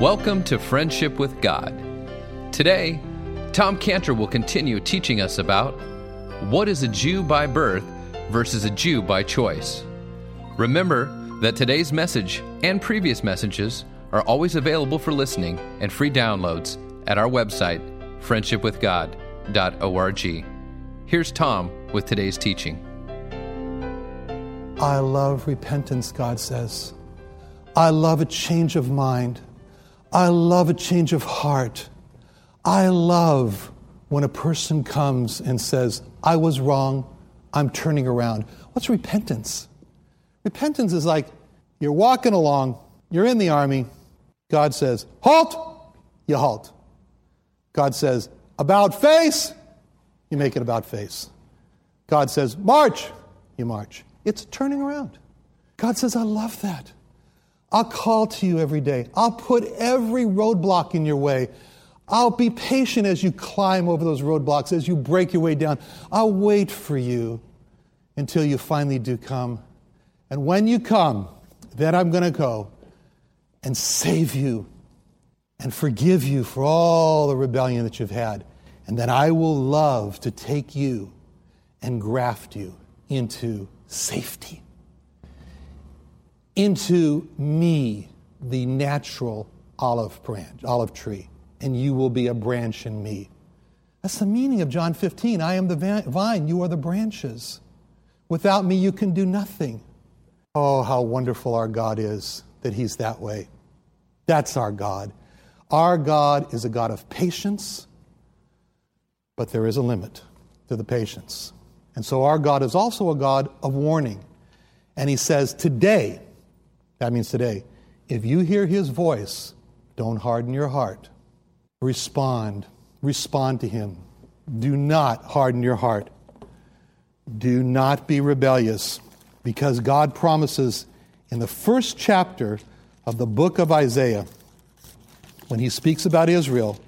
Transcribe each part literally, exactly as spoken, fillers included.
Welcome to Friendship with God. Today, Tom Cantor will continue teaching us about what is a Jew by birth versus a Jew by choice. Remember that today's message and previous messages are always available for listening and free downloads at our website, friendship with god dot org. Here's Tom with today's teaching. I love repentance, God says. I love a change of mind. I love a change of heart. I love when a person comes and says, I was wrong, I'm turning around. What's repentance? Repentance is like you're walking along, you're in the army, God says, halt, you halt. God says, about face, you make it about face. God says, march, you march. It's turning around. God says, I love that. I'll call to you every day. I'll put every roadblock in your way. I'll be patient as you climb over those roadblocks, as you break your way down. I'll wait for you until you finally do come. And when you come, then I'm going to go and save you and forgive you for all the rebellion that you've had. And then I will love to take you and graft you into safety, into me, the natural olive branch, olive tree, and you will be a branch in me. That's the meaning of John fifteen. I am the vine, you are the branches. Without me, you can do nothing. Oh, how wonderful our God is that He's that way. That's our God. Our God is a God of patience, but there is a limit to the patience. And so our God is also a God of warning. And He says, today, that means today, if you hear His voice, don't harden your heart. Respond. Respond to Him. Do not harden your heart. Do not be rebellious. Because God promises in the first chapter of the book of Isaiah, when He speaks about Israel,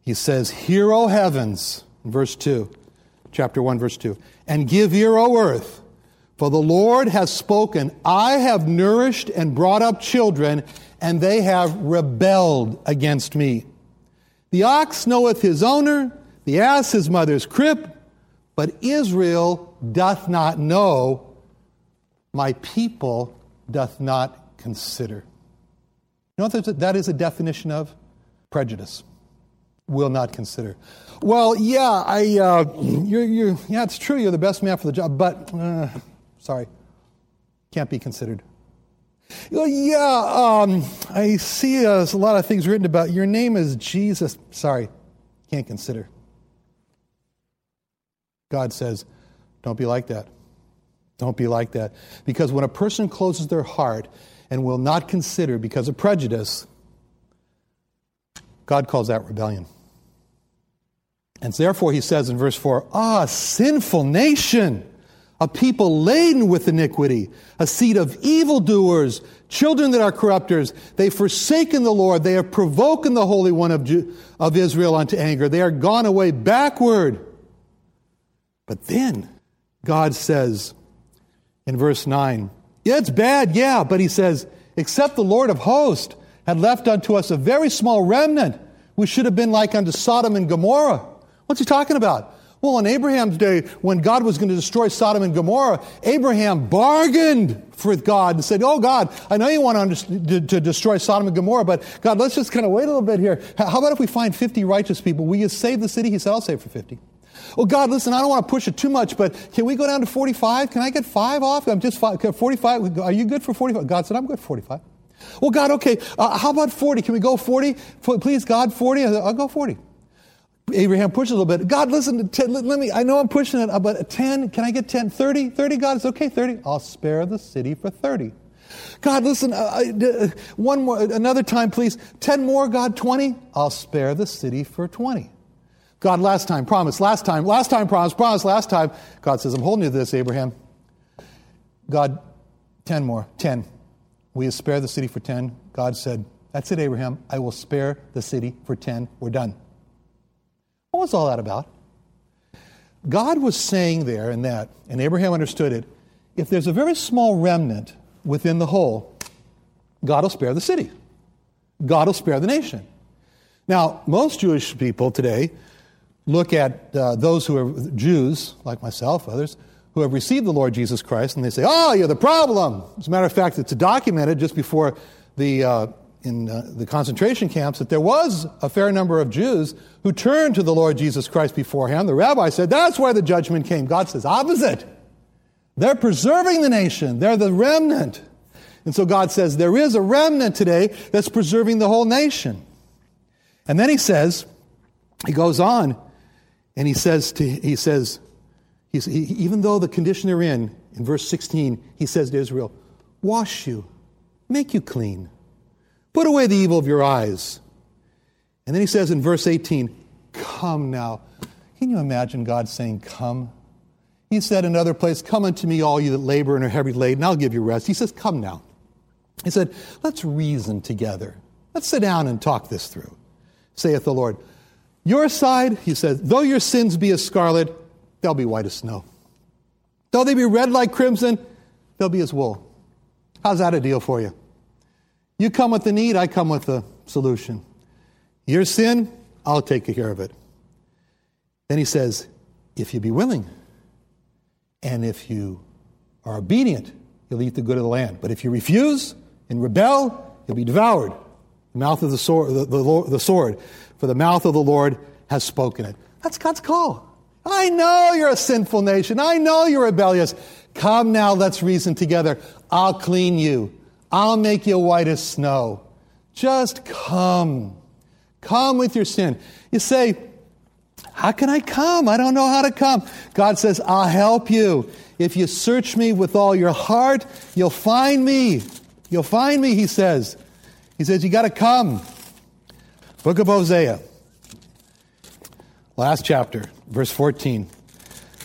He says, hear, O heavens, verse two. Chapter one, verse two. And give ear, O earth, for the Lord has spoken. I have nourished and brought up children, and they have rebelled against me. The ox knoweth his owner, the ass his mother's crib, but Israel doth not know, my people doth not consider. You know what that is a definition of? Prejudice. Will not consider. Well, yeah, I, uh, you're, you're, yeah, it's true. You're the best man for the job, but uh, sorry, can't be considered. Well, yeah, um, I see uh, a lot of things written about your name is Jesus. Sorry, can't consider. God says, don't be like that. Don't be like that, because when a person closes their heart and will not consider because of prejudice, God calls that rebellion. And therefore, He says in verse four, ah, sinful nation, a people laden with iniquity, a seed of evildoers, children that are corrupters. They've forsaken the Lord. They have provoked the Holy One of, Ju- of Israel unto anger. They are gone away backward. But then God says in verse nine, yeah, it's bad, yeah, but He says, except the Lord of hosts had left unto us a very small remnant, we should have been like unto Sodom and Gomorrah. What's He talking about? Well, in Abraham's day, when God was going to destroy Sodom and Gomorrah, Abraham bargained with God and said, oh, God, I know you want to destroy Sodom and Gomorrah, but God, let's just kind of wait a little bit here. How about if we find fifty righteous people? Will you save the city? He said, I'll save for fifty. Well, God, listen, I don't want to push it too much, but can we go down to forty-five? Can I get five off? I'm just five, forty-five. Are you good for forty-five? God said, I'm good for forty-five. Well, God, okay, uh, how about forty? Can we go forty? For, please, God, forty? I'll go forty. Abraham pushed a little bit. God, listen, ten, let me, I know I'm pushing it, but ten, can I get ten? thirty? thirty, God, it's okay, thirty. I'll spare the city for thirty. God, listen, uh, one more, another time, please. ten more, God, twenty. I'll spare the city for twenty. God, last time, promise, last time, last time, promise, promise, last time. God says, I'm holding you to this, Abraham. God, ten more, ten. Will you spare the city for ten? God said, that's it, Abraham. I will spare the city for ten. We're done. What was all that about? God was saying there in that, and Abraham understood it, if there's a very small remnant within the whole, God will spare the city. God will spare the nation. Now, most Jewish people today look at uh, those who are Jews, like myself, others, who have received the Lord Jesus Christ, and they say, oh, you're the problem. As a matter of fact, it's documented just before the uh, in uh, the concentration camps that there was a fair number of Jews who turned to the Lord Jesus Christ beforehand. The rabbi said, that's why the judgment came. God says, opposite. They're preserving the nation. They're the remnant. And so God says, there is a remnant today that's preserving the whole nation. And then he says, he goes on, and he says, to, he says, he, even though the condition they're in, in verse sixteen, he says to Israel, wash you, make you clean, put away the evil of your eyes. And then he says in verse eighteen, come now. Can you imagine God saying, come? He said in another place, come unto me, all you that labor and are heavy laden, and I'll give you rest. He says, come now. He said, let's reason together. Let's sit down and talk this through, saith the Lord. Your side, he says, though your sins be as scarlet, they'll be white as snow. Though they be red like crimson, they'll be as wool. How's that a deal for you? You come with the need, I come with the solution. Your sin, I'll take care of it. Then he says, if you be willing, and if you are obedient, you'll eat the good of the land. But if you refuse and rebel, you'll be devoured. The mouth of the sword, the, the, the sword, for the mouth of the Lord has spoken it. That's God's call. I know you're a sinful nation. I know you're rebellious. Come now, let's reason together. I'll clean you. I'll make you white as snow. Just come. Come with your sin. You say, how can I come? I don't know how to come. God says, I'll help you. If you search me with all your heart, you'll find me. You'll find me, he says. He says, you got to come. Book of Hosea. Last chapter, verse fourteen.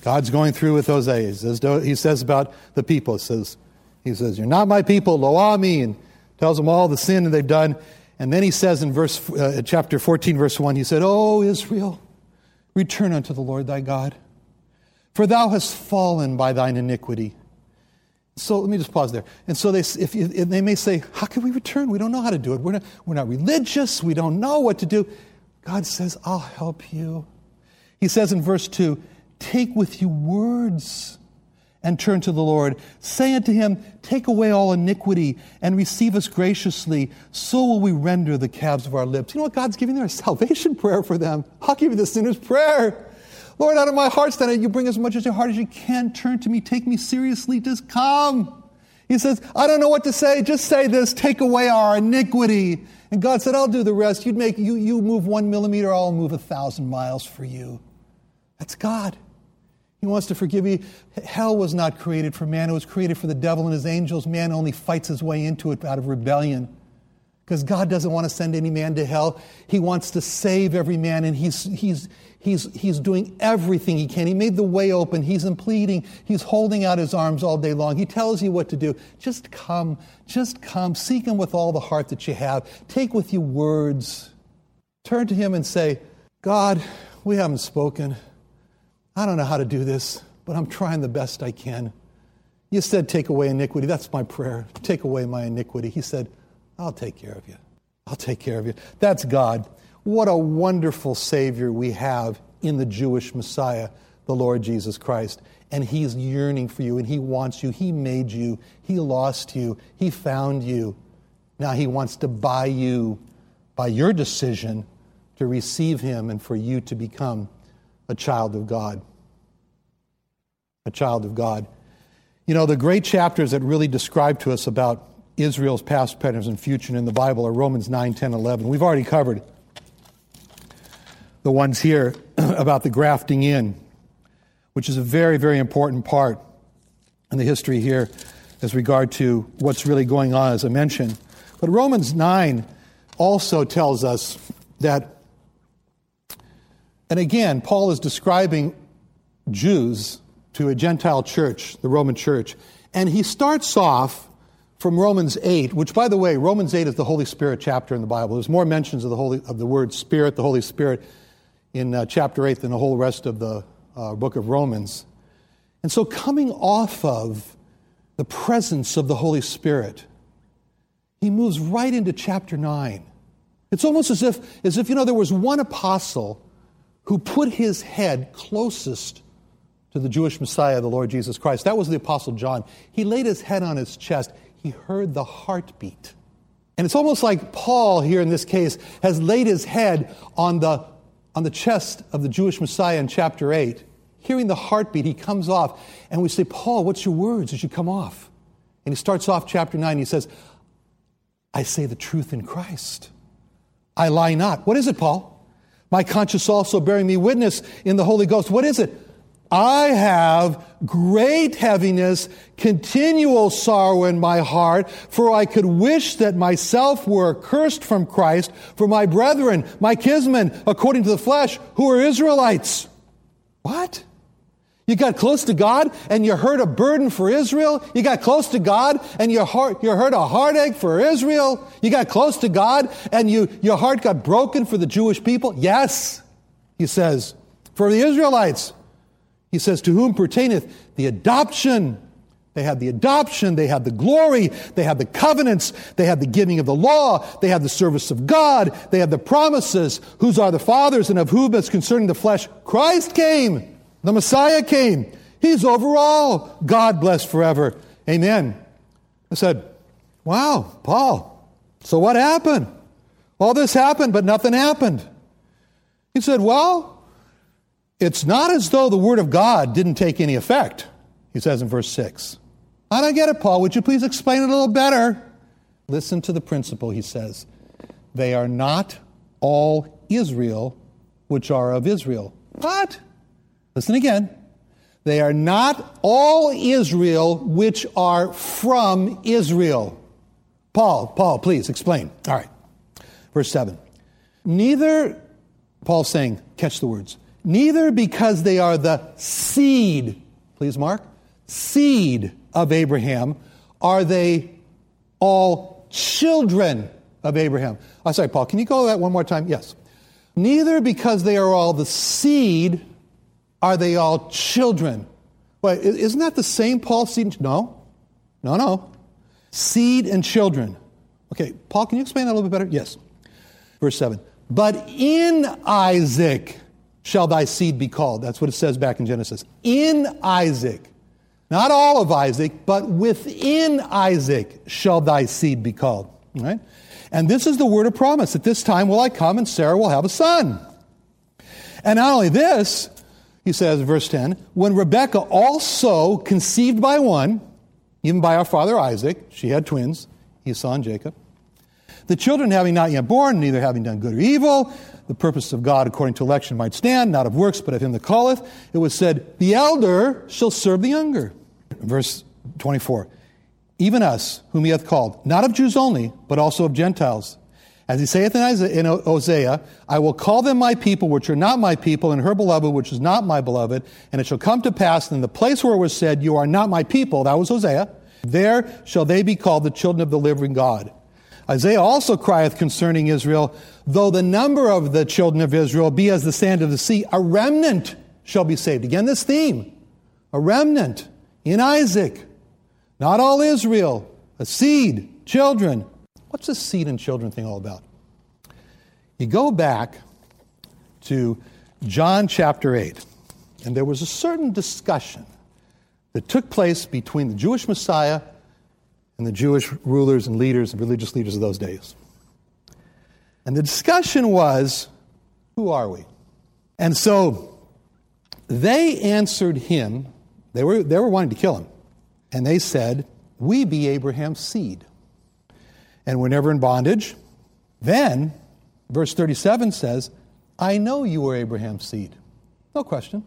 God's going through with Hosea. He says, he says about the people. He says, he says, you're not my people, lo ah me, and tells them all the sin that they've done. And then he says in verse uh, chapter fourteen, verse one, he said, O Israel, return unto the Lord thy God, for thou hast fallen by thine iniquity. So let me just pause there. And so they, if, if they may say, how can we return? We don't know how to do it. We're not, we're not religious. We don't know what to do. God says, I'll help you. He says in verse two, take with you words and turn to the Lord. Say unto him, take away all iniquity and receive us graciously. So will we render the calves of our lips. You know what God's giving there? A salvation prayer for them. I'll give you the sinner's prayer. Lord, out of my heart, stand out. You bring as much as your heart as you can. Turn to me. Take me seriously. Just come. He says, I don't know what to say. Just say this. Take away our iniquity. And God said, I'll do the rest. You'd make, you, you move one millimeter. I'll move a thousand miles for you. That's God. He wants to forgive you. Hell was not created for man. It was created for the devil and his angels. Man only fights his way into it out of rebellion. Because God doesn't want to send any man to hell. He wants to save every man, and he's he's he's he's doing everything he can. He made the way open. He's pleading. He's holding out his arms all day long. He tells you what to do. Just come. Just come. Seek him with all the heart that you have. Take with you words. Turn to him and say, God, we haven't spoken. I don't know how to do this, but I'm trying the best I can. You said take away iniquity. That's my prayer. Take away my iniquity. He said, I'll take care of you. I'll take care of you. That's God. What a wonderful Savior we have in the Jewish Messiah, the Lord Jesus Christ. And he's yearning for you, and he wants you. He made you. He lost you. He found you. Now he wants to buy you by your decision to receive him and for you to become a child of God. A child of God. You know, the great chapters that really describe to us about Israel's past, patterns, and future in the Bible are Romans nine, ten, eleven. We've already covered the ones here about the grafting in, which is a very, very important part in the history here as regard to what's really going on, as I mentioned. But Romans nine also tells us that, and again, Paul is describing Jews to a Gentile church, the Roman church, and he starts off from Romans eight, which, by the way, Romans eight is the Holy Spirit chapter in the Bible. There's more mentions of the Holy of the word Spirit, the Holy Spirit, in uh, chapter eight than the whole rest of the uh, book of Romans. And so coming off of the presence of the Holy Spirit, he moves right into chapter nine, It's almost as if, as if, you know, there was one apostle who put his head closest to the Jewish Messiah, the Lord Jesus Christ. That was the Apostle John. He laid his head on his chest. He heard the heartbeat. And it's almost like Paul here in this case has laid his head on the, on the chest of the Jewish Messiah in chapter eight. Hearing the heartbeat, he comes off. And we say, Paul, what's your words as you come off? And he starts off chapter nine. He says, I say the truth in Christ. I lie not. What is it, Paul? My conscience also bearing me witness in the Holy Ghost. What is it? I have great heaviness, continual sorrow in my heart, for I could wish that myself were accursed from Christ, for my brethren, my kinsmen, according to the flesh, who are Israelites. What? You got close to God and you heard a burden for Israel. You got close to God and your heart, you heard a heartache for Israel. You got close to God and you, your heart got broken for the Jewish people. Yes, he says, for the Israelites. He says, to whom pertaineth the adoption. They have the adoption. They have the glory. They have the covenants. They have the giving of the law. They have the service of God. They have the promises. Whose are the fathers and of whom is concerning the flesh? Christ came. The Messiah came. He's over all. God bless forever. Amen. I said, wow, Paul, so what happened? All this happened, but nothing happened. He said, well, it's not as though the Word of God didn't take any effect, he says in verse six. I don't get it, Paul. Would you please explain it a little better? Listen to the principle, he says. They are not all Israel which are of Israel. What? Listen again. They are not all Israel which are from Israel. Paul, Paul, please explain. All right. Verse seven. Neither, Paul's saying, catch the words, neither because they are the seed, please mark, seed of Abraham, are they all children of Abraham. I'm sorry, Paul, can you go that one more time? Yes. Neither because they are all the seed are they all children? Wait, isn't that the same, Paul? Seed? No. No, no. Seed and children. Okay, Paul, can you explain that a little bit better? Yes. Verse seven. But in Isaac shall thy seed be called. That's what it says back in Genesis. In Isaac. Not all of Isaac, but within Isaac shall thy seed be called. All right? And this is the word of promise. At this time will I come, and Sarah will have a son. And not only this, he says, verse ten, when Rebekah also conceived by one, even by our father Isaac, she had twins, Esau and Jacob, the children having not yet born, neither having done good or evil, the purpose of God according to election might stand, not of works, but of him that calleth, it was said, the elder shall serve the younger. Verse twenty-four, even us, whom he hath called, not of Jews only, but also of Gentiles. As he saith in, Isaiah, in Hosea, I will call them my people, which are not my people, and her beloved, which is not my beloved. And it shall come to pass in the place where it was said, you are not my people, that was Hosea, there shall they be called the children of the living God. Isaiah also crieth concerning Israel, though the number of the children of Israel be as the sand of the sea, a remnant shall be saved. Again, this theme, a remnant in Isaac, not all Israel, a seed, children. What's this seed and children thing all about? You go back to John chapter eight, and there was a certain discussion that took place between the Jewish Messiah and the Jewish rulers and leaders and religious leaders of those days. And the discussion was, who are we? And so they answered him, they were, they were wanting to kill him, and they said, we be Abraham's seed. And we're never in bondage. Then, verse thirty-seven says, I know you were Abraham's seed. No question.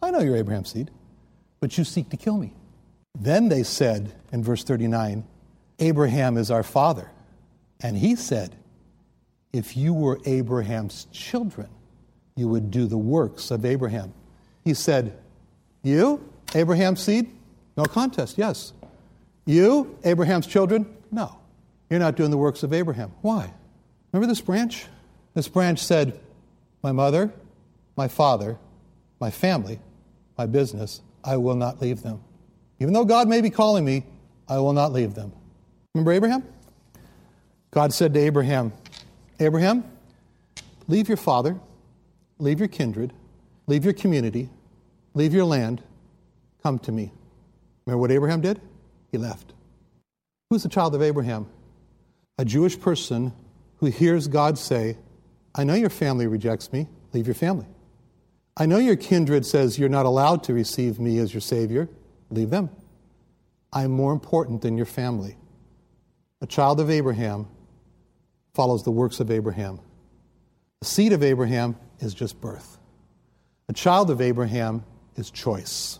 I know you're Abraham's seed. But you seek to kill me. Then they said, in verse thirty-nine, Abraham is our father. And he said, if you were Abraham's children, you would do the works of Abraham. He said, you, Abraham's seed? No contest, yes. You, Abraham's children? No. You're not doing the works of Abraham. Why? Remember this branch? This branch said, my mother, my father, my family, my business, I will not leave them. Even though God may be calling me, I will not leave them. Remember Abraham? God said to Abraham, Abraham, leave your father, leave your kindred, leave your community, leave your land, come to me. Remember what Abraham did? He left. Who's the child of Abraham? A Jewish person who hears God say, I know your family rejects me, leave your family. I know your kindred says you're not allowed to receive me as your Savior, leave them. I'm more important than your family. A child of Abraham follows the works of Abraham. The seed of Abraham is just birth. A child of Abraham is choice.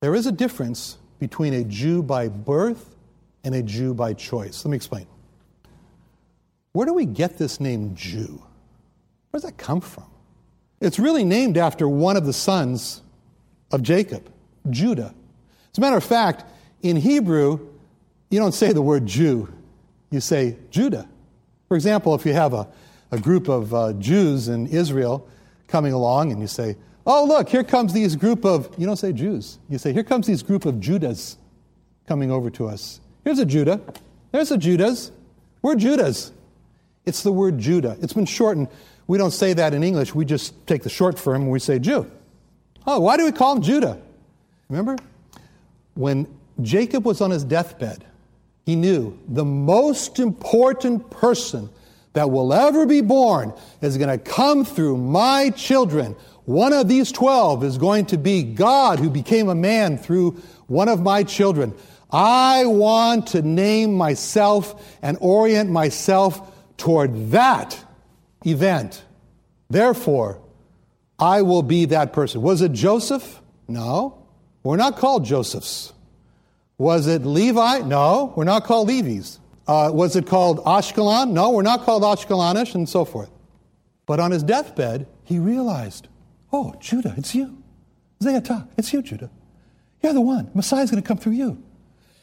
There is a difference between a Jew by birth and a Jew by choice. Let me explain. Where do we get this name Jew? Where does that come from? It's really named after one of the sons of Jacob, Judah. As a matter of fact, in Hebrew, you don't say the word Jew. You say Judah. For example, if you have a, a group of uh, Jews in Israel coming along and you say, oh, look, here comes these group of, you don't say Jews. You say, here comes these group of Judas coming over to us. Here's a Judah. There's a Judas. We're Judas. It's the word Judah. It's been shortened. We don't say that in English. We just take the short form and we say Jew. Oh, why do we call him Judah? Remember? When Jacob was on his deathbed, he knew the most important person that will ever be born is going to come through my children. One of these twelve is going to be God who became a man through one of my children. I want to name myself and orient myself toward that event. Therefore, I will be that person. Was it Joseph? No. We're not called Josephs. Was it Levi? No, we're not called Levies. Uh, was it called Ashkelon? No, we're not called Ashkelonish, and so forth. But on his deathbed, he realized, oh, Judah, it's you. Zayatah, it's you, Judah. You're the one. Messiah's going to come through you.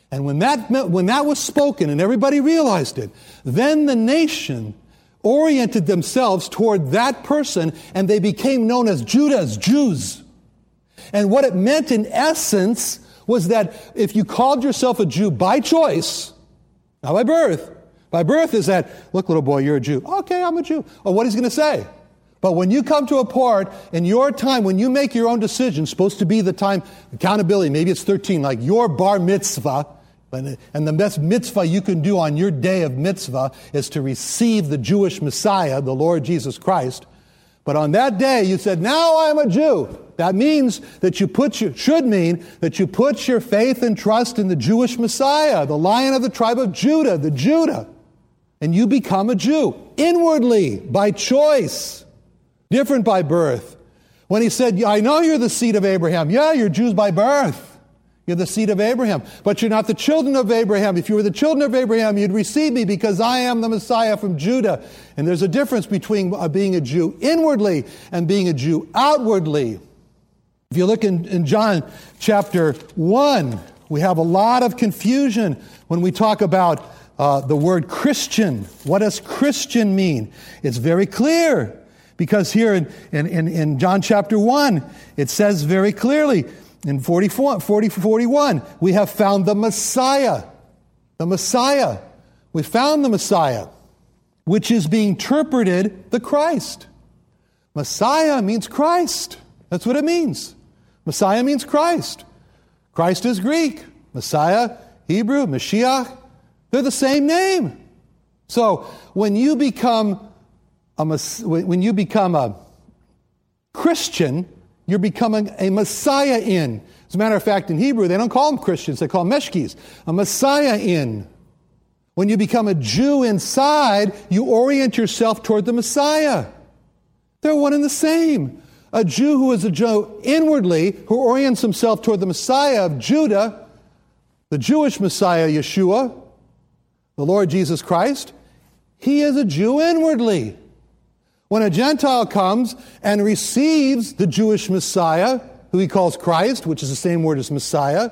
And when that, when that was spoken and everybody realized it, then the nation oriented themselves toward that person, and they became known as Judah's Jews. And what it meant in essence was that if you called yourself a Jew by choice, not by birth, by birth is that, look, little boy, you're a Jew. Okay, I'm a Jew. Oh, what he's going to say. But when you come to a part in your time, when you make your own decision, supposed to be the time, accountability, maybe it's thirteen, like your bar mitzvah, and the best mitzvah you can do on your day of mitzvah is to receive the Jewish Messiah, the Lord Jesus Christ. But on that day, you said, now I'm a Jew. That means that you put your, should mean that you put your faith and trust in the Jewish Messiah, the Lion of the tribe of Judah, the Judah. And you become a Jew inwardly, by choice, different by birth. When he said, I know you're the seed of Abraham. Yeah, you're Jews by birth. You're the seed of Abraham, but you're not the children of Abraham. If you were the children of Abraham, you'd receive me because I am the Messiah from Judah. And there's a difference between being a Jew inwardly and being a Jew outwardly. If you look in, in John chapter one, we have a lot of confusion when we talk about uh, the word Christian. What does Christian mean? It's very clear because here in, in, in John chapter one, it says very clearly, in forty-four, forty, forty-one, we have found the Messiah, the Messiah. We found the Messiah, which is being interpreted the Christ. Messiah means Christ. That's what it means. Messiah means Christ. Christ is Greek. Messiah, Hebrew, Mashiach. They're the same name. So when you become a when you become a Christian, you're becoming a Messiah in. As a matter of fact, in Hebrew, they don't call them Christians. They call them Meshkis. A Messiah in. When you become a Jew inside, you orient yourself toward the Messiah. They're one and the same. A Jew who is a Jew inwardly, who orients himself toward the Messiah of Judah, the Jewish Messiah, Yeshua, the Lord Jesus Christ, he is a Jew inwardly. When a Gentile comes and receives the Jewish Messiah, who he calls Christ, which is the same word as Messiah,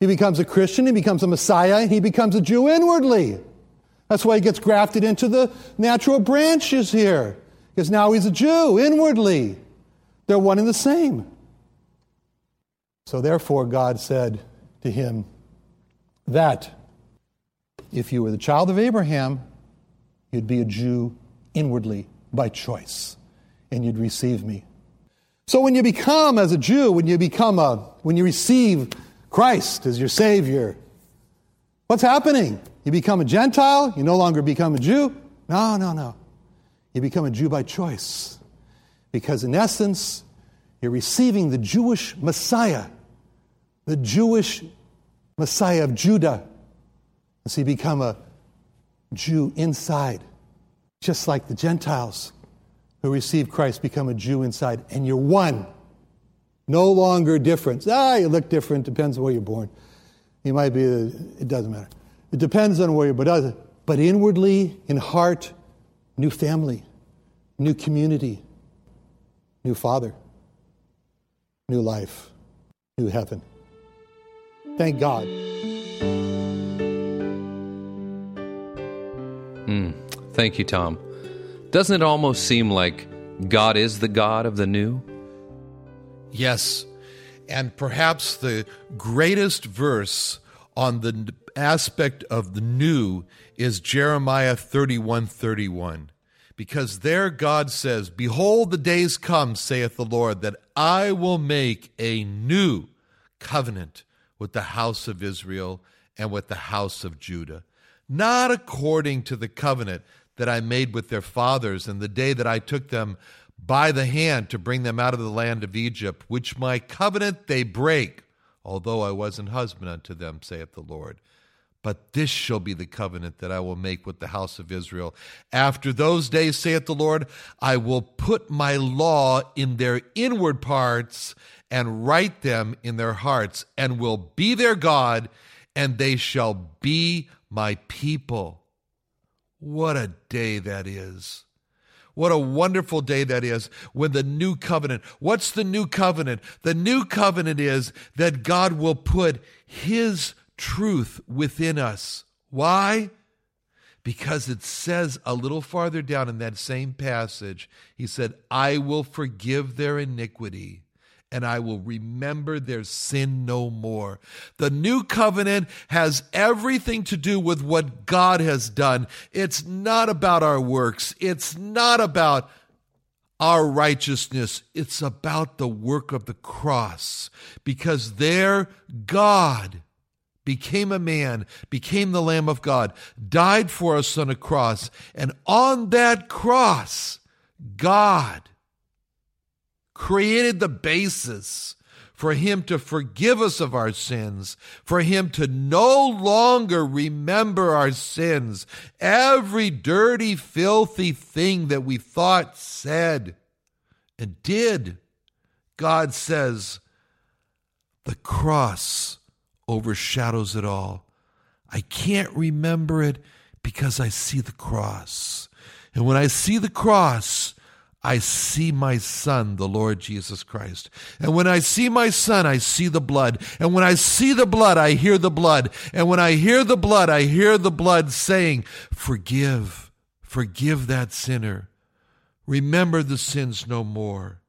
he becomes a Christian, he becomes a Messiah, he becomes a Jew inwardly. That's why he gets grafted into the natural branches here, because now he's a Jew inwardly. They're one and the same. So therefore God said to him that if you were the child of Abraham, You'd be a Jew inwardly by choice, and you'd receive me. So when you become as a Jew, when you become a, when you receive Christ as your Savior, what's happening? You become a Gentile, you no longer become a Jew. No, no, no. You become a Jew by choice. Because in essence, you're receiving the Jewish Messiah, the Jewish Messiah of Judah. And so you become a Jew inside, just like the Gentiles who receive Christ become a Jew inside, and you're one. No longer different. Ah, you look different, depends on where you're born. You might be, it doesn't matter. It depends on where you're born. But inwardly, in heart, new family, new community, new Father, new life, new heaven. Thank God. Mm, thank you, Tom. Doesn't it almost seem like God is the God of the new? Yes, and perhaps the greatest verse on the aspect of the new is Jeremiah thirty-one thirty-one, because there God says, "Behold, the days come, saith the Lord, that I will make a new covenant with the house of Israel and with the house of Judah, not according to the covenant that I made with their fathers in the day that I took them by the hand to bring them out of the land of Egypt, which my covenant they break, although I was an husband unto them, saith the Lord. But this shall be the covenant that I will make with the house of Israel. After those days, saith the Lord, I will put my law in their inward parts and write them in their hearts, and will be their God, and they shall be my people." What a day that is. What a wonderful day that is when the new covenant, what's the new covenant? The new covenant is that God will put His truth within us. Why? Because it says a little farther down in that same passage, He said, "I will forgive their iniquity, and I will remember their sin no more." The new covenant has everything to do with what God has done. It's not about our works. It's not about our righteousness. It's about the work of the cross, because there God became a man, became the Lamb of God, died for us on a cross, and on that cross, God created the basis for Him to forgive us of our sins, for Him to no longer remember our sins, every dirty, filthy thing that we thought, said, and did. God says, the cross overshadows it all. I can't remember it because I see the cross. And when I see the cross, I see my Son, the Lord Jesus Christ. And when I see my Son, I see the blood. And when I see the blood, I hear the blood. And when I hear the blood, I hear the blood saying, forgive, forgive that sinner. Remember the sins no more.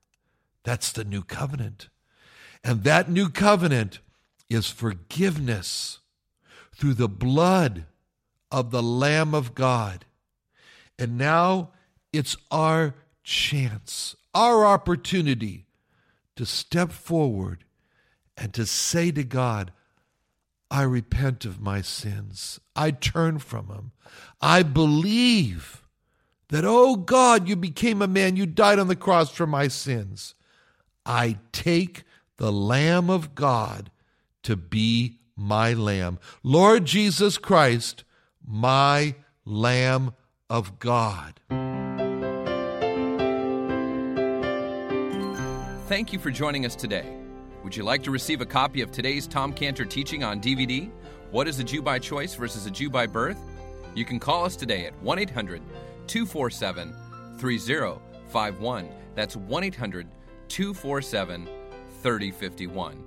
That's the new covenant. And that new covenant is forgiveness through the blood of the Lamb of God. And now it's our chance, our opportunity to step forward and to say to God, I repent of my sins. I turn from them. I believe that, oh God, you became a man. You died on the cross for my sins. I take the Lamb of God to be my Lamb. Lord Jesus Christ, my Lamb of God. Thank you for joining us today. Would you like to receive a copy of today's Tom Cantor teaching on D V D, What is a Jew by Choice versus a Jew by Birth? You can call us today at one eight hundred two four seven three zero five one. That's one eight hundred two four seven three zero five one.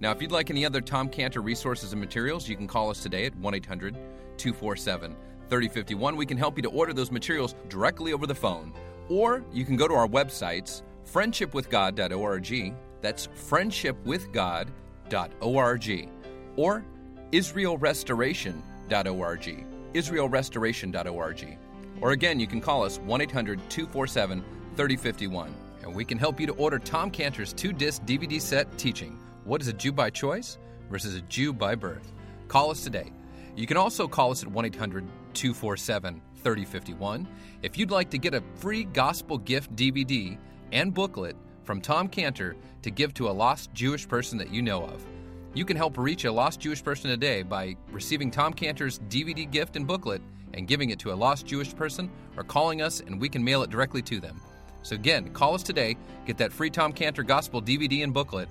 Now, if you'd like any other Tom Cantor resources and materials, you can call us today at one eight hundred two four seven three zero five one. We can help you to order those materials directly over the phone, or you can go to our websites, friendship with god dot org, that's friendship with god dot org, or israel restoration dot org, israel restoration dot org. Or again, you can call us one eight hundred two four seven three oh five one, and we can help you to order Tom Cantor's two-disc D V D set teaching, What is a Jew by Choice versus a Jew by Birth? Call us today. You can also call us at one eight hundred two four seven three oh five one if you'd like to get a free gospel gift D V D and booklet from Tom Cantor to give to a lost Jewish person that you know of. You can help reach a lost Jewish person today by receiving Tom Cantor's D V D gift and booklet and giving it to a lost Jewish person, or calling us and we can mail it directly to them. So again, call us today, get that free Tom Cantor gospel D V D and booklet,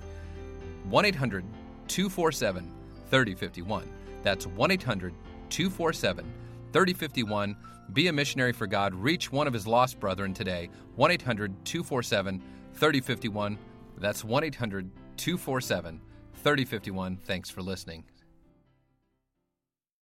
one eight hundred two four seven three oh five one. That's one eight hundred two four seven three oh five one. Be a missionary for God. Reach one of his lost brethren today, one eight hundred two four seven three oh five one. That's one eight hundred two four seven three oh five one. thirty fifty-one. Thanks for listening.